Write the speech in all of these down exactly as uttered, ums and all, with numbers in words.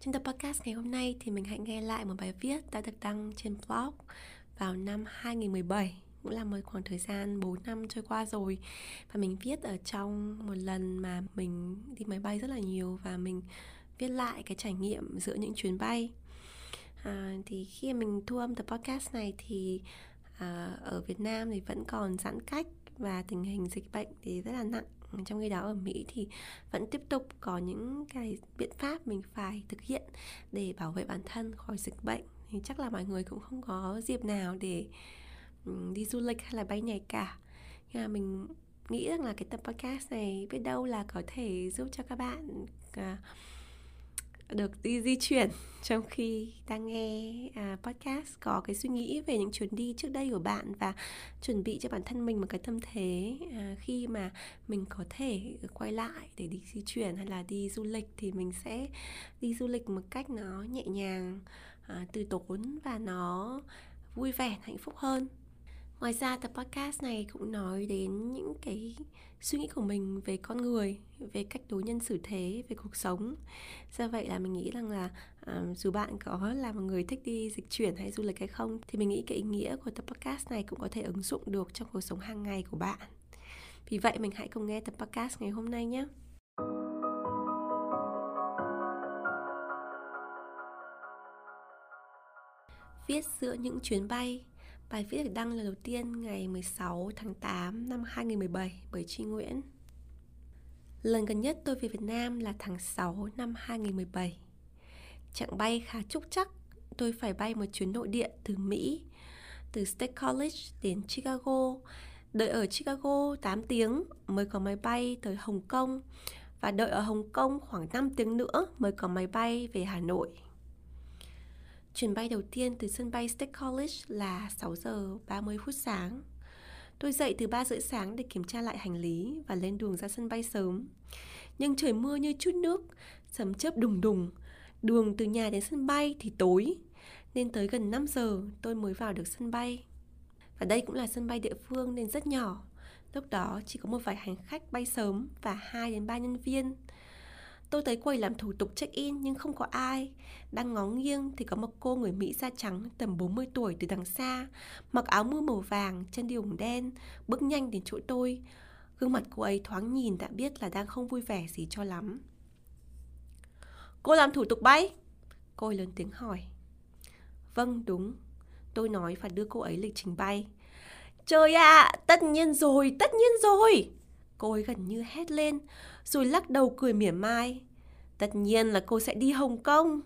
Trong tập podcast ngày hôm nay thì mình hãy nghe lại một bài viết đã được đăng trên blog vào năm hai nghìn mười bảy, cũng là một khoảng thời gian bốn năm trôi qua rồi. Và mình viết ở trong một lần mà mình đi máy bay rất là nhiều và mình viết lại cái trải nghiệm giữa những chuyến bay. À, thì khi mình thu âm tập podcast này thì à, ở Việt Nam thì vẫn còn giãn cách và tình hình dịch bệnh thì rất là nặng. Trong khi đó ở Mỹ thì vẫn tiếp tục có những cái biện pháp mình phải thực hiện để bảo vệ bản thân khỏi dịch bệnh. Thì chắc là mọi người cũng không có dịp nào để đi du lịch hay là bay nhảy cả. Nhưng mà mình nghĩ rằng là cái tập podcast này biết đâu là có thể giúp cho các bạn được đi di chuyển trong khi đang nghe podcast, có cái suy nghĩ về những chuyến đi trước đây của bạn và chuẩn bị cho bản thân mình một cái tâm thế khi mà mình có thể quay lại để đi di chuyển hay là đi du lịch thì mình sẽ đi du lịch một cách nó nhẹ nhàng, từ tốn và nó vui vẻ, hạnh phúc hơn. Ngoài ra tập podcast này cũng nói đến những cái suy nghĩ của mình về con người, về cách đối nhân xử thế, về cuộc sống. Do vậy là mình nghĩ rằng là uh, dù bạn có là một người thích đi dịch chuyển hay du lịch hay không thì mình nghĩ cái ý nghĩa của tập podcast này cũng có thể ứng dụng được trong cuộc sống hàng ngày của bạn. Vì vậy mình hãy cùng nghe tập podcast ngày hôm nay nhé. Viết giữa những chuyến bay. Bài viết được đăng lần đầu tiên ngày mười sáu tháng tám năm hai nghìn mười bảy bởi Chi Nguyễn. Lần gần nhất tôi về Việt Nam là tháng sáu năm hai nghìn mười bảy. Chặng bay khá trúc chắc, tôi phải bay một chuyến nội địa từ Mỹ, từ State College đến Chicago. Đợi ở Chicago tám tiếng mới có máy bay tới Hồng Kông và đợi ở Hồng Kông khoảng năm tiếng nữa mới có máy bay về Hà Nội. Chuyến bay đầu tiên từ sân bay State College là sáu giờ ba mươi phút sáng. Tôi dậy từ ba rưỡi sáng để kiểm tra lại hành lý và lên đường ra sân bay sớm. Nhưng trời mưa như trút nước, sấm chớp đùng đùng. Đường từ nhà đến sân bay thì tối, nên tới gần năm giờ tôi mới vào được sân bay. Và đây cũng là sân bay địa phương nên rất nhỏ. Lúc đó chỉ có một vài hành khách bay sớm và hai đến ba nhân viên. Tôi tới quầy làm thủ tục check-in nhưng không có ai. Đang ngó nghiêng thì có một cô người Mỹ da trắng tầm bốn mươi tuổi từ đằng xa, mặc áo mưa màu vàng, chân đi ủng đen, bước nhanh đến chỗ tôi. Gương mặt cô ấy thoáng nhìn đã biết là đang không vui vẻ gì cho lắm. "Cô làm thủ tục bay?" Cô ấy lớn tiếng hỏi. "Vâng, đúng," tôi nói và đưa cô ấy lịch trình bay. "Trời ạ, à, tất nhiên rồi, tất nhiên rồi!" Cô ấy gần như hét lên, rồi lắc đầu cười mỉa mai. "Tất nhiên là cô sẽ đi Hồng Kông."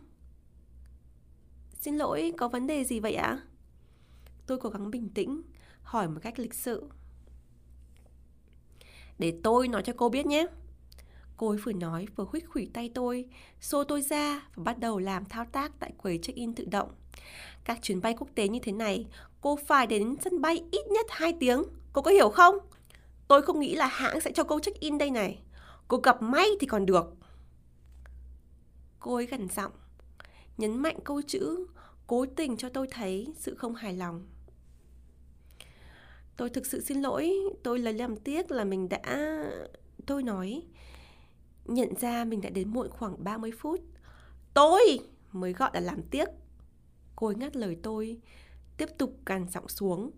"Xin lỗi, có vấn đề gì vậy ạ?" Tôi cố gắng bình tĩnh, hỏi một cách lịch sự. "Để tôi nói cho cô biết nhé." Cô ấy vừa nói vừa huých khủy tay tôi, xô tôi ra và bắt đầu làm thao tác tại quầy check-in tự động. "Các chuyến bay quốc tế như thế này, cô phải đến sân bay ít nhất hai tiếng, cô có hiểu không? Tôi không nghĩ là hãng sẽ cho cô check-in đây này. Cô gặp may thì còn được." Cô ấy gằn giọng, nhấn mạnh câu chữ, cố tình cho tôi thấy sự không hài lòng. "Tôi thực sự xin lỗi, tôi lấy làm tiếc là mình đã..." Tôi nói, nhận ra mình đã đến muộn khoảng ba mươi phút. "Tôi mới gọi là làm tiếc." Cô ấy ngắt lời tôi, tiếp tục gằn giọng xuống.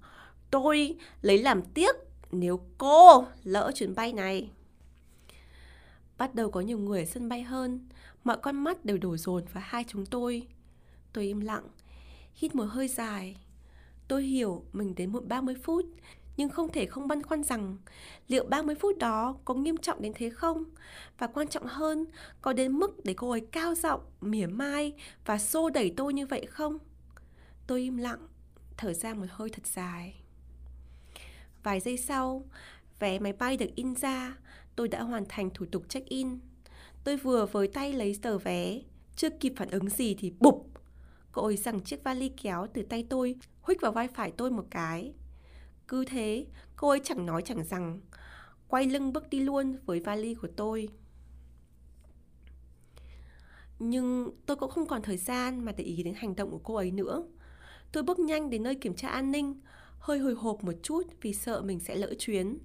"Tôi lấy làm tiếc nếu cô lỡ chuyến bay này." Bắt đầu có nhiều người ở sân bay hơn. Mọi con mắt đều đổ dồn vào hai chúng tôi. Tôi im lặng, hít một hơi dài. Tôi hiểu mình đến muộn ba mươi phút, nhưng không thể không băn khoăn rằng liệu ba mươi phút đó có nghiêm trọng đến thế không? Và quan trọng hơn, có đến mức để cô ấy cao giọng, mỉa mai và xô đẩy tôi như vậy không? Tôi im lặng, thở ra một hơi thật dài. Vài giây sau, vé máy bay được in ra, tôi đã hoàn thành thủ tục check-in. Tôi vừa với tay lấy tờ vé, chưa kịp phản ứng gì thì bụp, Cậu ấy giằng chiếc vali kéo từ tay tôi, huých vào vai phải tôi một cái. Cứ thế, cô ấy chẳng nói chẳng rằng, quay lưng bước đi luôn với vali của tôi. Nhưng tôi cũng không còn thời gian mà để ý đến hành động của cô ấy nữa. Tôi bước nhanh đến nơi kiểm tra an ninh, hơi hồi hộp một chút vì sợ mình sẽ lỡ chuyến.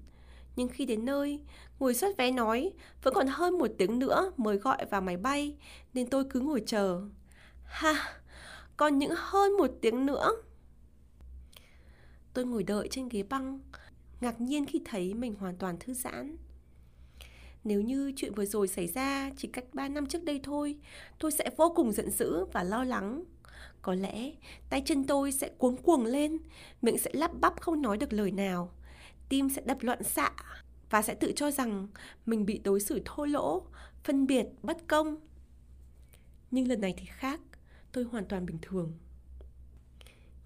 Nhưng khi đến nơi, người soát vé nói vẫn còn hơn một tiếng nữa mới gọi vào máy bay, nên tôi cứ ngồi chờ. Ha, còn những hơn một tiếng nữa. Tôi ngồi đợi trên ghế băng, ngạc nhiên khi thấy mình hoàn toàn thư giãn. Nếu như chuyện vừa rồi xảy ra chỉ cách ba năm trước đây thôi, tôi sẽ vô cùng giận dữ và lo lắng. Có lẽ tay chân tôi sẽ cuống cuồng lên, miệng sẽ lắp bắp không nói được lời nào, tim sẽ đập loạn xạ và sẽ tự cho rằng mình bị đối xử thô lỗ, phân biệt, bất công. Nhưng lần này thì khác, tôi hoàn toàn bình thường.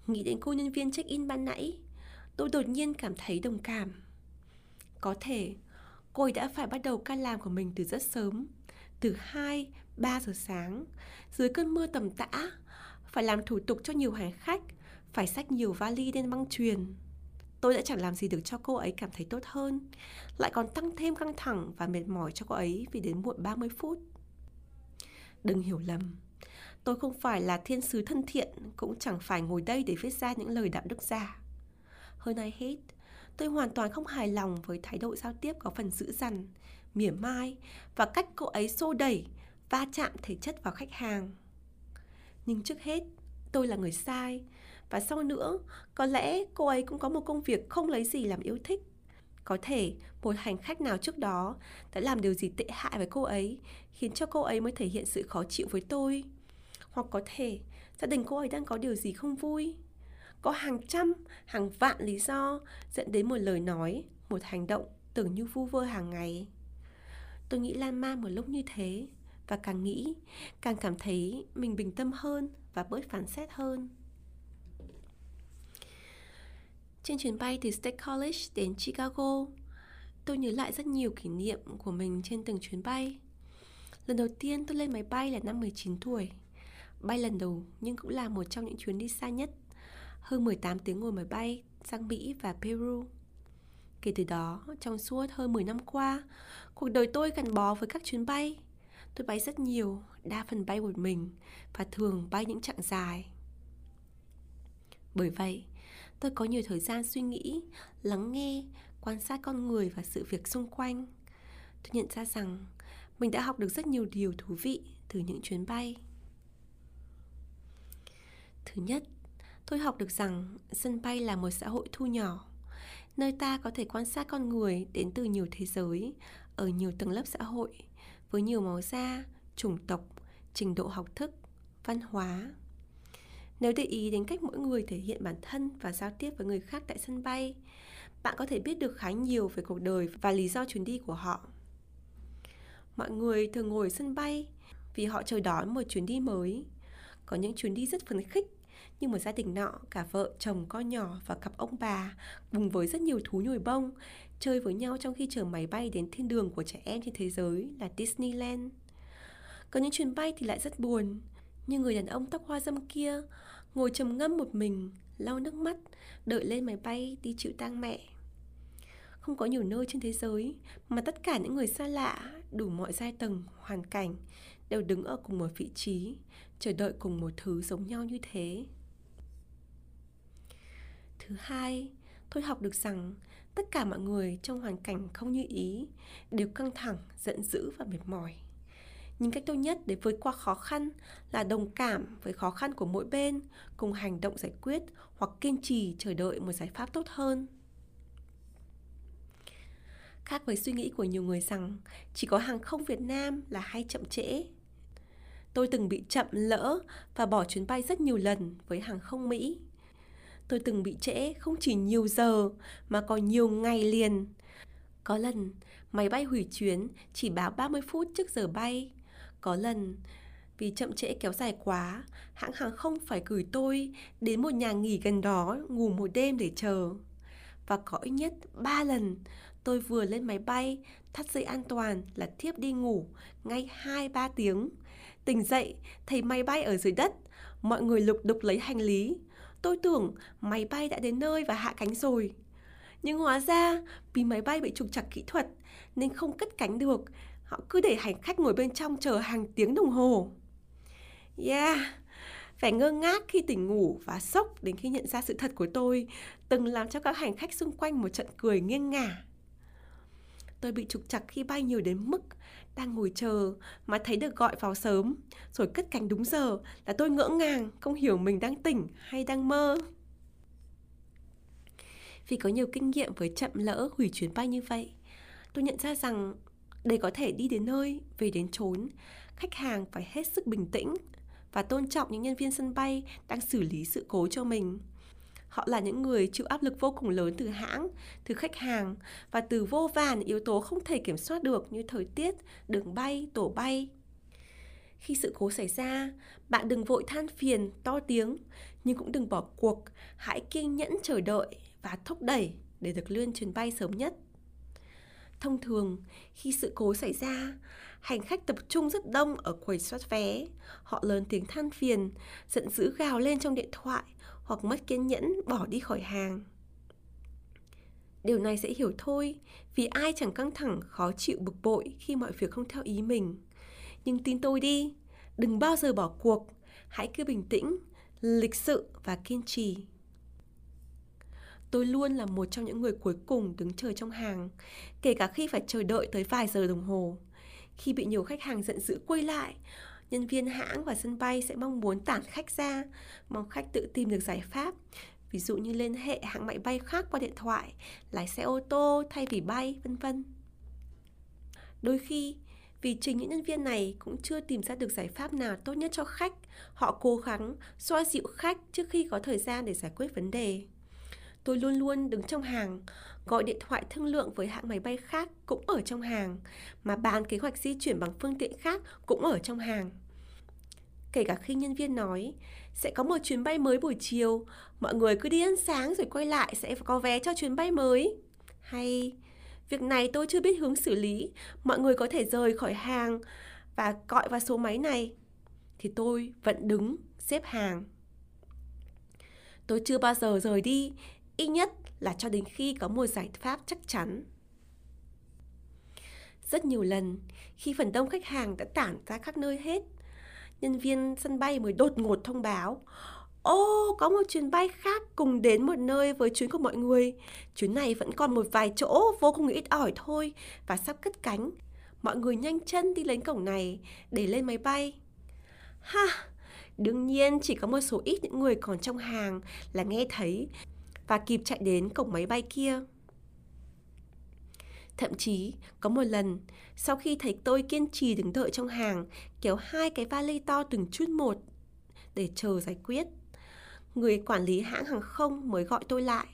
Nghĩ đến cô nhân viên check-in ban nãy, tôi đột nhiên cảm thấy đồng cảm. Có thể cô ấy đã phải bắt đầu ca làm của mình từ rất sớm, từ hai, ba giờ sáng, dưới cơn mưa tầm tã, phải làm thủ tục cho nhiều hành khách, phải xách nhiều vali lên băng chuyền. Tôi đã chẳng làm gì được cho cô ấy cảm thấy tốt hơn, lại còn tăng thêm căng thẳng và mệt mỏi cho cô ấy vì đến muộn ba mươi phút. Đừng hiểu lầm, tôi không phải là thiên sứ thân thiện, cũng chẳng phải ngồi đây để viết ra những lời đạo đức giả. Hơn ai hết, tôi hoàn toàn không hài lòng với thái độ giao tiếp có phần dữ dằn, mỉa mai và cách cô ấy xô đẩy, va chạm thể chất vào khách hàng. Nhưng trước hết, tôi là người sai, và sau nữa, có lẽ cô ấy cũng có một công việc không lấy gì làm yêu thích. Có thể một hành khách nào trước đó đã làm điều gì tệ hại với cô ấy, khiến cho cô ấy mới thể hiện sự khó chịu với tôi. Hoặc có thể gia đình cô ấy đang có điều gì không vui. Có hàng trăm, hàng vạn lý do dẫn đến một lời nói, một hành động tưởng như vu vơ hàng ngày. Tôi nghĩ lan man một lúc như thế, và càng nghĩ, càng cảm thấy mình bình tâm hơn và bớt phán xét hơn. Trên chuyến bay từ State College đến Chicago, tôi nhớ lại rất nhiều kỷ niệm của mình trên từng chuyến bay. Lần đầu tiên tôi lên máy bay là năm mười chín tuổi. Bay lần đầu nhưng cũng là một trong những chuyến đi xa nhất, hơn mười tám tiếng ngồi máy bay sang Mỹ và Peru. Kể từ đó, trong suốt hơn mười năm qua, cuộc đời tôi gắn bó với các chuyến bay. Tôi bay rất nhiều, đa phần bay một mình và thường bay những chặng dài. Bởi vậy, tôi có nhiều thời gian suy nghĩ, lắng nghe, quan sát con người và sự việc xung quanh. Tôi nhận ra rằng mình đã học được rất nhiều điều thú vị từ những chuyến bay. Thứ nhất, tôi học được rằng sân bay là một xã hội thu nhỏ, nơi ta có thể quan sát con người đến từ nhiều thế giới, ở nhiều tầng lớp xã hội, với nhiều màu da, chủng tộc, trình độ học thức, văn hóa. Nếu để ý đến cách mỗi người thể hiện bản thân và giao tiếp với người khác tại sân bay, bạn có thể biết được khá nhiều về cuộc đời và lý do chuyến đi của họ. Mọi người thường ngồi ở sân bay vì họ chờ đón một chuyến đi mới. Có những chuyến đi rất phấn khích, như một gia đình nọ, cả vợ, chồng, con nhỏ và cặp ông bà cùng với rất nhiều thú nhồi bông, chơi với nhau trong khi chờ máy bay đến thiên đường của trẻ em trên thế giới là Disneyland. Có những chuyến bay thì lại rất buồn, như người đàn ông tóc hoa râm kia, ngồi trầm ngâm một mình, lau nước mắt, đợi lên máy bay đi chịu tang mẹ. Không có nhiều nơi trên thế giới mà tất cả những người xa lạ, đủ mọi giai tầng, hoàn cảnh đều đứng ở cùng một vị trí, chờ đợi cùng một thứ giống nhau như thế. Thứ hai, tôi học được rằng tất cả mọi người trong hoàn cảnh không như ý đều căng thẳng, giận dữ và mệt mỏi. Nhưng cách tốt nhất để vượt qua khó khăn là đồng cảm với khó khăn của mỗi bên, cùng hành động giải quyết hoặc kiên trì chờ đợi một giải pháp tốt hơn. Khác với suy nghĩ của nhiều người rằng chỉ có hàng không Việt Nam là hay chậm trễ, tôi từng bị chậm lỡ và bỏ chuyến bay rất nhiều lần với hàng không Mỹ. Tôi từng bị trễ không chỉ nhiều giờ mà còn nhiều ngày liền. Có lần máy bay hủy chuyến chỉ báo ba mươi phút trước giờ bay. Có lần vì chậm trễ kéo dài quá, hãng hàng không phải gửi tôi đến một nhà nghỉ gần đó ngủ một đêm để chờ. Và có ít nhất ba lần tôi vừa lên máy bay, thắt dây an toàn là thiếp đi ngủ ngay hai ba tiếng, Tỉnh dậy, thấy máy bay ở dưới đất. Mọi người lục đục lấy hành lý. Tôi tưởng máy bay đã đến nơi và hạ cánh rồi. Nhưng hóa ra, vì máy bay bị trục trặc kỹ thuật nên không cất cánh được. Họ cứ để hành khách ngồi bên trong chờ hàng tiếng đồng hồ. Yeah, phải ngơ ngác khi tỉnh ngủ và sốc đến khi nhận ra sự thật của tôi từng làm cho các hành khách xung quanh một trận cười nghiêng ngả. Tôi bị trục trặc khi bay nhiều đến mức đang ngồi chờ mà thấy được gọi vào sớm, rồi cất cánh đúng giờ là tôi ngỡ ngàng, không hiểu mình đang tỉnh hay đang mơ. Vì có nhiều kinh nghiệm với chậm lỡ hủy chuyến bay như vậy, tôi nhận ra rằng để có thể đi đến nơi, về đến chốn, khách hàng phải hết sức bình tĩnh và tôn trọng những nhân viên sân bay đang xử lý sự cố cho mình. Họ là những người chịu áp lực vô cùng lớn từ hãng, từ khách hàng và từ vô vàn yếu tố không thể kiểm soát được như thời tiết, đường bay, tổ bay. Khi sự cố xảy ra, bạn đừng vội than phiền, to tiếng, nhưng cũng đừng bỏ cuộc, hãy kiên nhẫn chờ đợi và thúc đẩy để được lươn chuyến bay sớm nhất. Thông thường, khi sự cố xảy ra, hành khách tập trung rất đông ở quầy soát vé. Họ lớn tiếng than phiền, giận dữ gào lên trong điện thoại hoặc mất kiên nhẫn bỏ đi khỏi hàng. Điều này dễ hiểu thôi, vì ai chẳng căng thẳng, khó chịu, bực bội khi mọi việc không theo ý mình. Nhưng tin tôi đi, đừng bao giờ bỏ cuộc, hãy cứ bình tĩnh, lịch sự và kiên trì. Tôi luôn là một trong những người cuối cùng đứng chờ trong hàng, kể cả khi phải chờ đợi tới vài giờ đồng hồ. Khi bị nhiều khách hàng giận dữ quay lại, nhân viên hãng và sân bay sẽ mong muốn tản khách ra, mong khách tự tìm được giải pháp, ví dụ như liên hệ hãng máy bay khác qua điện thoại, lái xe ô tô thay vì bay, vân vân. Đôi khi, vì chính những nhân viên này cũng chưa tìm ra được giải pháp nào tốt nhất cho khách, họ cố gắng xoa dịu khách trước khi có thời gian để giải quyết vấn đề. Tôi luôn luôn đứng trong hàng, gọi điện thoại thương lượng với hãng máy bay khác cũng ở trong hàng, mà bàn kế hoạch di chuyển bằng phương tiện khác cũng ở trong hàng. Kể cả khi nhân viên nói, sẽ có một chuyến bay mới buổi chiều, mọi người cứ đi ăn sáng rồi quay lại sẽ có vé cho chuyến bay mới. Hay, việc này tôi chưa biết hướng xử lý, mọi người có thể rời khỏi hàng và gọi vào số máy này. Thì tôi vẫn đứng, xếp hàng. Tôi chưa bao giờ rời đi, ít nhất là cho đến khi có một giải pháp chắc chắn. Rất nhiều lần, khi phần đông khách hàng đã tản ra các nơi hết, nhân viên sân bay mới đột ngột thông báo: Ô, có một chuyến bay khác cùng đến một nơi với chuyến của mọi người. Chuyến này vẫn còn một vài chỗ vô cùng ít ỏi thôi và sắp cất cánh. Mọi người nhanh chân đi đến cổng này để lên máy bay. Ha! Đương nhiên chỉ có một số ít những người còn trong hàng là nghe thấy và kịp chạy đến cổng máy bay kia. Thậm chí có một lần, sau khi thấy tôi kiên trì đứng đợi trong hàng, kéo hai cái vali to từng chút một để chờ giải quyết, người quản lý hãng hàng không mới gọi tôi lại.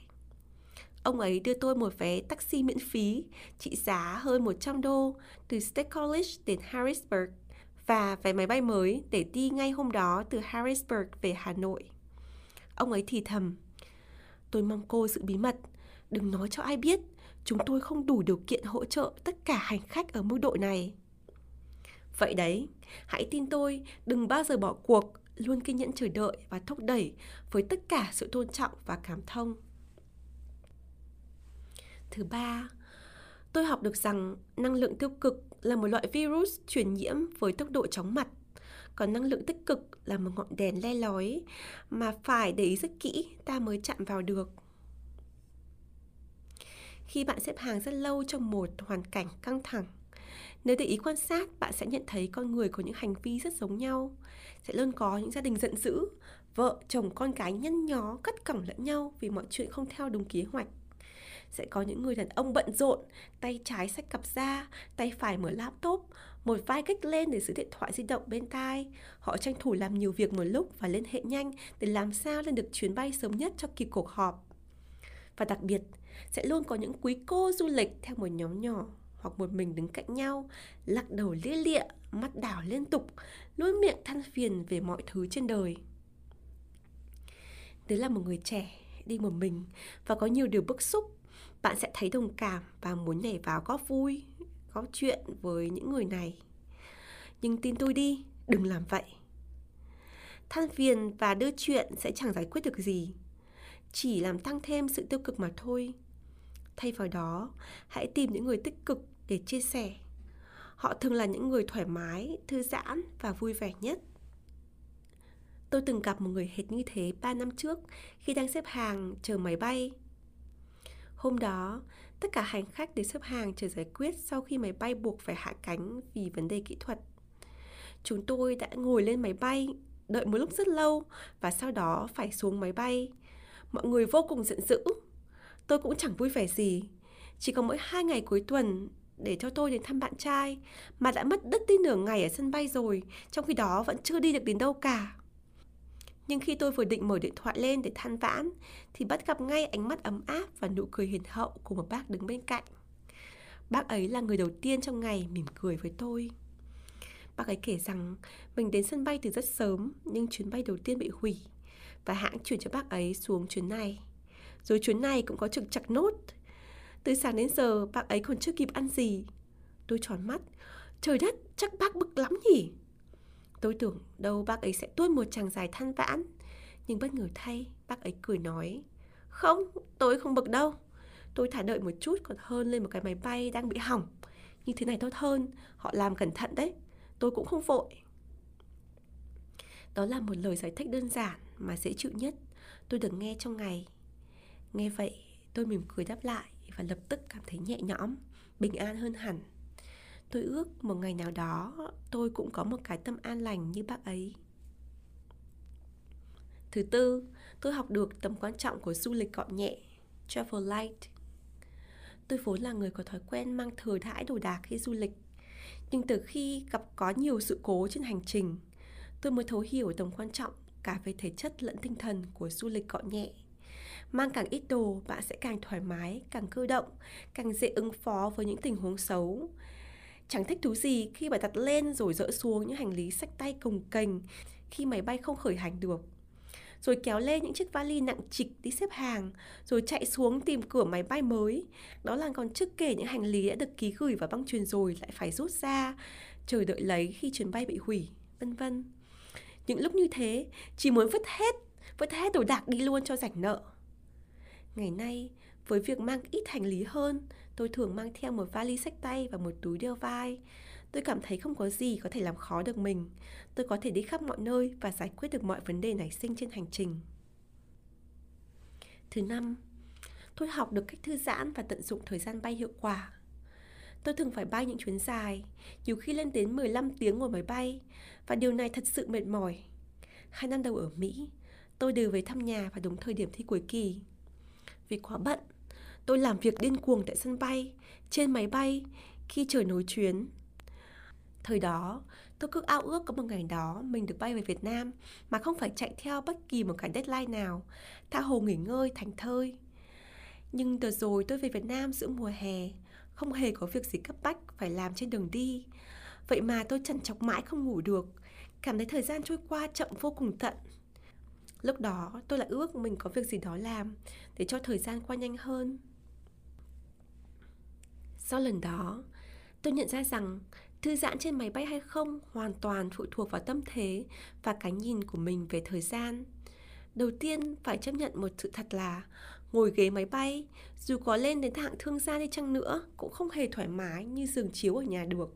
Ông ấy đưa tôi một vé taxi miễn phí trị giá hơn một trăm đô từ State College đến Harrisburg và vé máy bay mới để đi ngay hôm đó từ Harrisburg về Hà Nội. Ông ấy thì thầm: Tôi mong cô giữ bí mật, đừng nói cho ai biết, chúng tôi không đủ điều kiện hỗ trợ tất cả hành khách ở mức độ này. Vậy đấy, hãy tin tôi, đừng bao giờ bỏ cuộc, luôn kiên nhẫn chờ đợi và thúc đẩy với tất cả sự tôn trọng và cảm thông. Thứ ba, tôi học được rằng năng lượng tiêu cực là một loại virus truyền nhiễm với tốc độ chóng mặt, còn năng lượng tích cực là một ngọn đèn le lói mà phải để ý rất kỹ ta mới chạm vào được. Khi bạn xếp hàng rất lâu trong một hoàn cảnh căng thẳng, nếu để ý quan sát, bạn sẽ nhận thấy con người có những hành vi rất giống nhau. Sẽ luôn có những gia đình giận dữ, vợ, chồng, con gái nhăn nhó, cắt cỏng lẫn nhau vì mọi chuyện không theo đúng kế hoạch. Sẽ có những người đàn ông bận rộn, tay trái xách cặp ra, tay phải mở laptop, một vai kích lên để giữ điện thoại di động bên tai. Họ tranh thủ làm nhiều việc một lúc và liên hệ nhanh để làm sao lên được chuyến bay sớm nhất cho kịp cuộc họp. Và đặc biệt, sẽ luôn có những quý cô du lịch theo một nhóm nhỏ hoặc một mình đứng cạnh nhau, lắc đầu lia lịa, mắt đảo liên tục, luôn miệng than phiền về mọi thứ trên đời. Nếu là một người trẻ đi một mình và có nhiều điều bức xúc, bạn sẽ thấy đồng cảm và muốn nhảy vào góp vui, góp chuyện với những người này. Nhưng tin tôi đi, đừng làm vậy. Than phiền và đưa chuyện sẽ chẳng giải quyết được gì, chỉ làm tăng thêm sự tiêu cực mà thôi. Thay vào đó, hãy tìm những người tích cực để chia sẻ. Họ thường là những người thoải mái, thư giãn và vui vẻ nhất. Tôi từng gặp một người hệt như thế ba năm trước khi đang xếp hàng chờ máy bay. Hôm đó, tất cả hành khách đều xếp hàng chờ giải quyết sau khi máy bay buộc phải hạ cánh vì vấn đề kỹ thuật. Chúng tôi đã ngồi lên máy bay, đợi một lúc rất lâu và sau đó phải xuống máy bay. Mọi người vô cùng giận dữ. Tôi cũng chẳng vui vẻ gì. Chỉ còn mỗi hai ngày cuối tuần để cho tôi đến thăm bạn trai mà đã mất đứt đi nửa ngày ở sân bay rồi, trong khi đó vẫn chưa đi được đến đâu cả. Nhưng khi tôi vừa định mở điện thoại lên để than vãn thì bắt gặp ngay ánh mắt ấm áp và nụ cười hiền hậu của một bác đứng bên cạnh. Bác ấy là người đầu tiên trong ngày mỉm cười với tôi. Bác ấy kể rằng mình đến sân bay từ rất sớm nhưng chuyến bay đầu tiên bị hủy và hãng chuyển cho bác ấy xuống chuyến này. Rồi chuyến này cũng có trục trặc nốt. Từ sáng đến giờ bác ấy còn chưa kịp ăn gì. Tôi tròn mắt. Trời đất, chắc bác bực lắm nhỉ? Tôi tưởng đâu bác ấy sẽ tuôn một tràng dài than vãn. Nhưng bất ngờ thay, bác ấy cười nói: Không, tôi không bực đâu. Tôi thả đợi một chút còn hơn lên một cái máy bay đang bị hỏng. Như thế này tốt hơn, họ làm cẩn thận đấy. Tôi cũng không vội. Đó là một lời giải thích đơn giản mà dễ chịu nhất tôi được nghe trong ngày. Nghe vậy, tôi mỉm cười đáp lại và lập tức cảm thấy nhẹ nhõm, bình an hơn hẳn. Tôi ước một ngày nào đó tôi cũng có một cái tâm an lành như bác ấy. Thứ tư, tôi học được tầm quan trọng của du lịch gọn nhẹ, travel light. Tôi vốn là người có thói quen mang thừa thãi đồ đạc khi du lịch. Nhưng từ khi gặp có nhiều sự cố trên hành trình, tôi mới thấu hiểu tầm quan trọng cả về thể chất lẫn tinh thần của du lịch gọn nhẹ. Mang càng ít đồ, bạn sẽ càng thoải mái, càng cơ động, càng dễ ứng phó với những tình huống xấu. Chẳng thích thú gì khi bạn đặt lên rồi dỡ xuống những hành lý xách tay cồng kềnh khi máy bay không khởi hành được. Rồi kéo lên những chiếc vali nặng trịch đi xếp hàng, rồi chạy xuống tìm cửa máy bay mới. Đó là còn chưa kể những hành lý đã được ký gửi vào băng chuyền rồi lại phải rút ra, chờ đợi lấy khi chuyến bay bị hủy, vân vân. Những lúc như thế, chỉ muốn vứt hết, vứt hết đồ đạc đi luôn cho rảnh nợ. Ngày nay, với việc mang ít hành lý hơn, tôi thường mang theo một vali xách tay và một túi đeo vai. Tôi cảm thấy không có gì có thể làm khó được mình. Tôi có thể đi khắp mọi nơi và giải quyết được mọi vấn đề nảy sinh trên hành trình. Thứ năm, tôi học được cách thư giãn và tận dụng thời gian bay hiệu quả. Tôi thường phải bay những chuyến dài, nhiều khi lên đến mười lăm tiếng ngồi máy bay, và điều này thật sự mệt mỏi. Hai năm đầu ở Mỹ, tôi đều về thăm nhà vào đúng thời điểm thi cuối kỳ. Vì quá bận, tôi làm việc điên cuồng tại sân bay, trên máy bay, khi chờ nối chuyến. Thời đó, tôi cứ ao ước có một ngày đó mình được bay về Việt Nam mà không phải chạy theo bất kỳ một cái deadline nào, tha hồ nghỉ ngơi thành thơi. Nhưng đợt rồi tôi về Việt Nam giữa mùa hè, không hề có việc gì cấp bách phải làm trên đường đi. Vậy mà tôi trằn trọc mãi không ngủ được, cảm thấy thời gian trôi qua chậm vô cùng tận. Lúc đó tôi lại ước mình có việc gì đó làm để cho thời gian qua nhanh hơn. Sau lần đó, tôi nhận ra rằng thư giãn trên máy bay hay không hoàn toàn phụ thuộc vào tâm thế và cái nhìn của mình về thời gian. Đầu tiên phải chấp nhận một sự thật là ngồi ghế máy bay, dù có lên đến hạng thương gia đi chăng nữa, cũng không hề thoải mái như giường chiếu ở nhà được.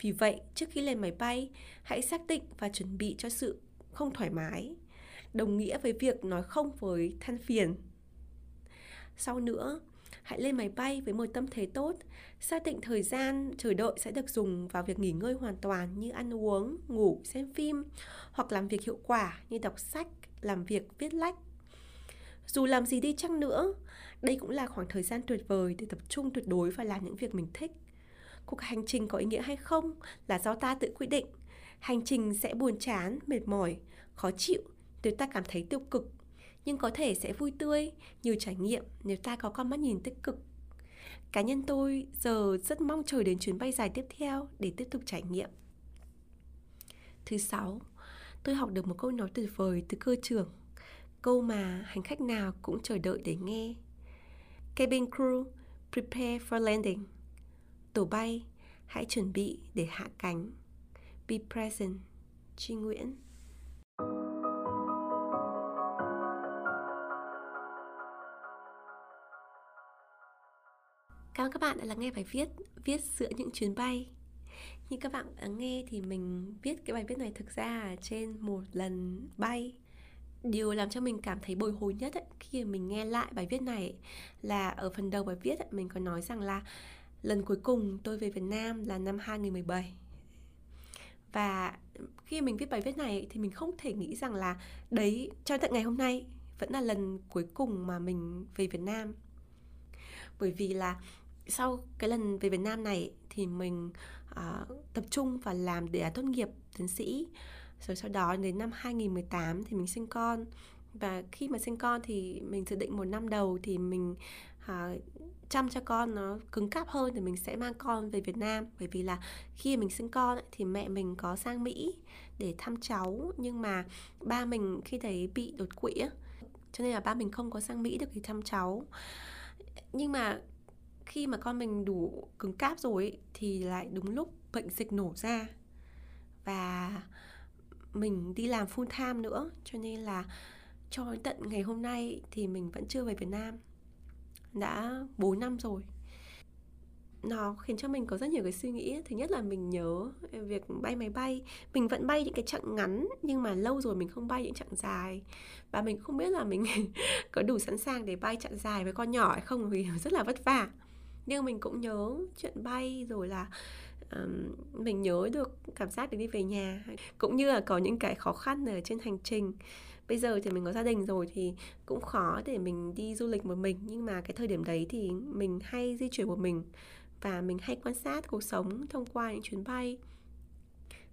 Vì vậy, trước khi lên máy bay, hãy xác định và chuẩn bị cho sự không thoải mái, đồng nghĩa với việc nói không với than phiền. Sau nữa, hãy lên máy bay với một tâm thế tốt, xác định thời gian chờ đợi sẽ được dùng vào việc nghỉ ngơi hoàn toàn như ăn uống, ngủ, xem phim, hoặc làm việc hiệu quả như đọc sách, làm việc, viết lách. Dù làm gì đi chăng nữa, đây cũng là khoảng thời gian tuyệt vời để tập trung tuyệt đối và làm những việc mình thích. Cuộc hành trình có ý nghĩa hay không là do ta tự quyết định. Hành trình sẽ buồn chán, mệt mỏi, khó chịu nếu ta cảm thấy tiêu cực, nhưng có thể sẽ vui tươi, nhiều trải nghiệm nếu ta có con mắt nhìn tích cực. Cá nhân tôi giờ rất mong chờ đến chuyến bay dài tiếp theo để tiếp tục trải nghiệm. Thứ sáu, tôi học được một câu nói tuyệt vời từ cơ trưởng, câu mà hành khách nào cũng chờ đợi để nghe. Cabin crew, prepare for landing. Tổ bay, hãy chuẩn bị để hạ cánh. Be present. Chi Nguyễn. Cảm ơn các bạn đã lắng nghe bài viết Viết giữa những chuyến bay. Như các bạn đã nghe thì mình viết cái bài viết này thực ra trên một lần bay. Điều làm cho mình cảm thấy bồi hồi nhất ấy, khi mình nghe lại bài viết này ấy, là ở phần đầu bài viết ấy, mình có nói rằng là lần cuối cùng tôi về Việt Nam là năm hai không một bảy. Và khi mình viết bài viết này ấy, thì mình không thể nghĩ rằng là đấy, cho tận ngày hôm nay vẫn là lần cuối cùng mà mình về Việt Nam. Bởi vì là sau cái lần về Việt Nam này thì mình uh, tập trung và làm đề án tốt nghiệp tiến sĩ. Rồi sau đó đến năm hai không một tám thì mình sinh con. Và khi mà sinh con thì mình dự định một năm đầu thì mình uh, chăm cho con nó cứng cáp hơn, thì mình sẽ mang con về Việt Nam. Bởi vì là khi mình sinh con thì mẹ mình có sang Mỹ để thăm cháu, nhưng mà ba mình khi đấy bị đột quỵ, cho nên là ba mình không có sang Mỹ được để thăm cháu. Nhưng mà khi mà con mình đủ cứng cáp rồi ấy, thì lại đúng lúc bệnh dịch nổ ra. Và mình đi làm full time nữa, cho nên là cho đến tận ngày hôm nay thì mình vẫn chưa về Việt Nam. Đã bốn năm rồi. Nó khiến cho mình có rất nhiều cái suy nghĩ. Thứ nhất là mình nhớ việc bay máy bay. Mình vẫn bay những cái chặng ngắn, nhưng mà lâu rồi mình không bay những chặng dài. Và mình không biết là mình có đủ sẵn sàng để bay chặng dài với con nhỏ hay không, vì rất là vất vả. Nhưng mình cũng nhớ chuyện bay, rồi là um, mình nhớ được cảm giác được đi về nhà, cũng như là có những cái khó khăn ở trên hành trình. Bây giờ thì mình có gia đình rồi thì cũng khó để mình đi du lịch một mình. Nhưng mà cái thời điểm đấy thì mình hay di chuyển một mình, và mình hay quan sát cuộc sống thông qua những chuyến bay.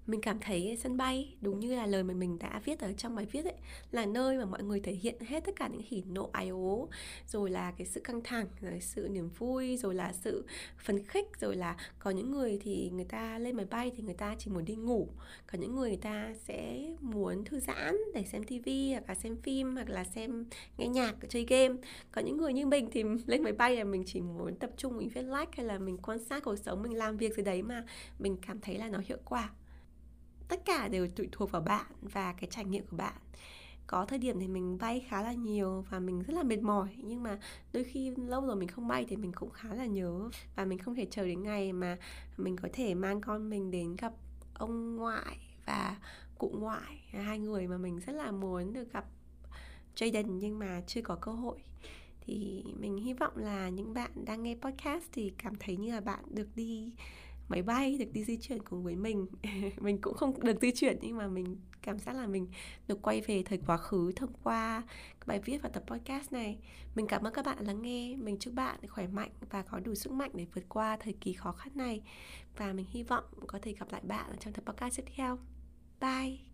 Mình cảm thấy sân bay, đúng như là lời mà mình đã viết ở trong bài viết ấy, là nơi mà mọi người thể hiện hết tất cả những hỉ nộ ái ố, rồi là cái sự căng thẳng, rồi sự niềm vui, rồi là sự phấn khích. Rồi là có những người thì người ta lên máy bay thì người ta chỉ muốn đi ngủ. Có những người người ta sẽ muốn thư giãn để xem tivi, hoặc là xem phim, hoặc là xem nghe nhạc, chơi game. Có những người như mình thì lên máy bay là mình chỉ muốn tập trung, mình viết lách like, hay là mình quan sát cuộc sống, mình làm việc gì đấy mà mình cảm thấy là nó hiệu quả. Tất cả đều tùy thuộc vào bạn và cái trải nghiệm của bạn. Có thời điểm thì mình bay khá là nhiều và mình rất là mệt mỏi, nhưng mà đôi khi lâu rồi mình không bay thì mình cũng khá là nhớ. Và mình không thể chờ đến ngày mà mình có thể mang con mình đến gặp ông ngoại và cụ ngoại, hai người mà mình rất là muốn được gặp Jaden nhưng mà chưa có cơ hội. Thì mình hy vọng là những bạn đang nghe podcast thì cảm thấy như là bạn được đi máy bay, được đi di chuyển cùng với mình. Mình cũng không được di chuyển, nhưng mà mình cảm giác là mình được quay về thời quá khứ thông qua bài viết và tập podcast này. Mình cảm ơn các bạn đã lắng nghe. Mình chúc bạn khỏe mạnh và có đủ sức mạnh để vượt qua thời kỳ khó khăn này. Và mình hy vọng có thể gặp lại bạn trong tập podcast tiếp theo. Bye!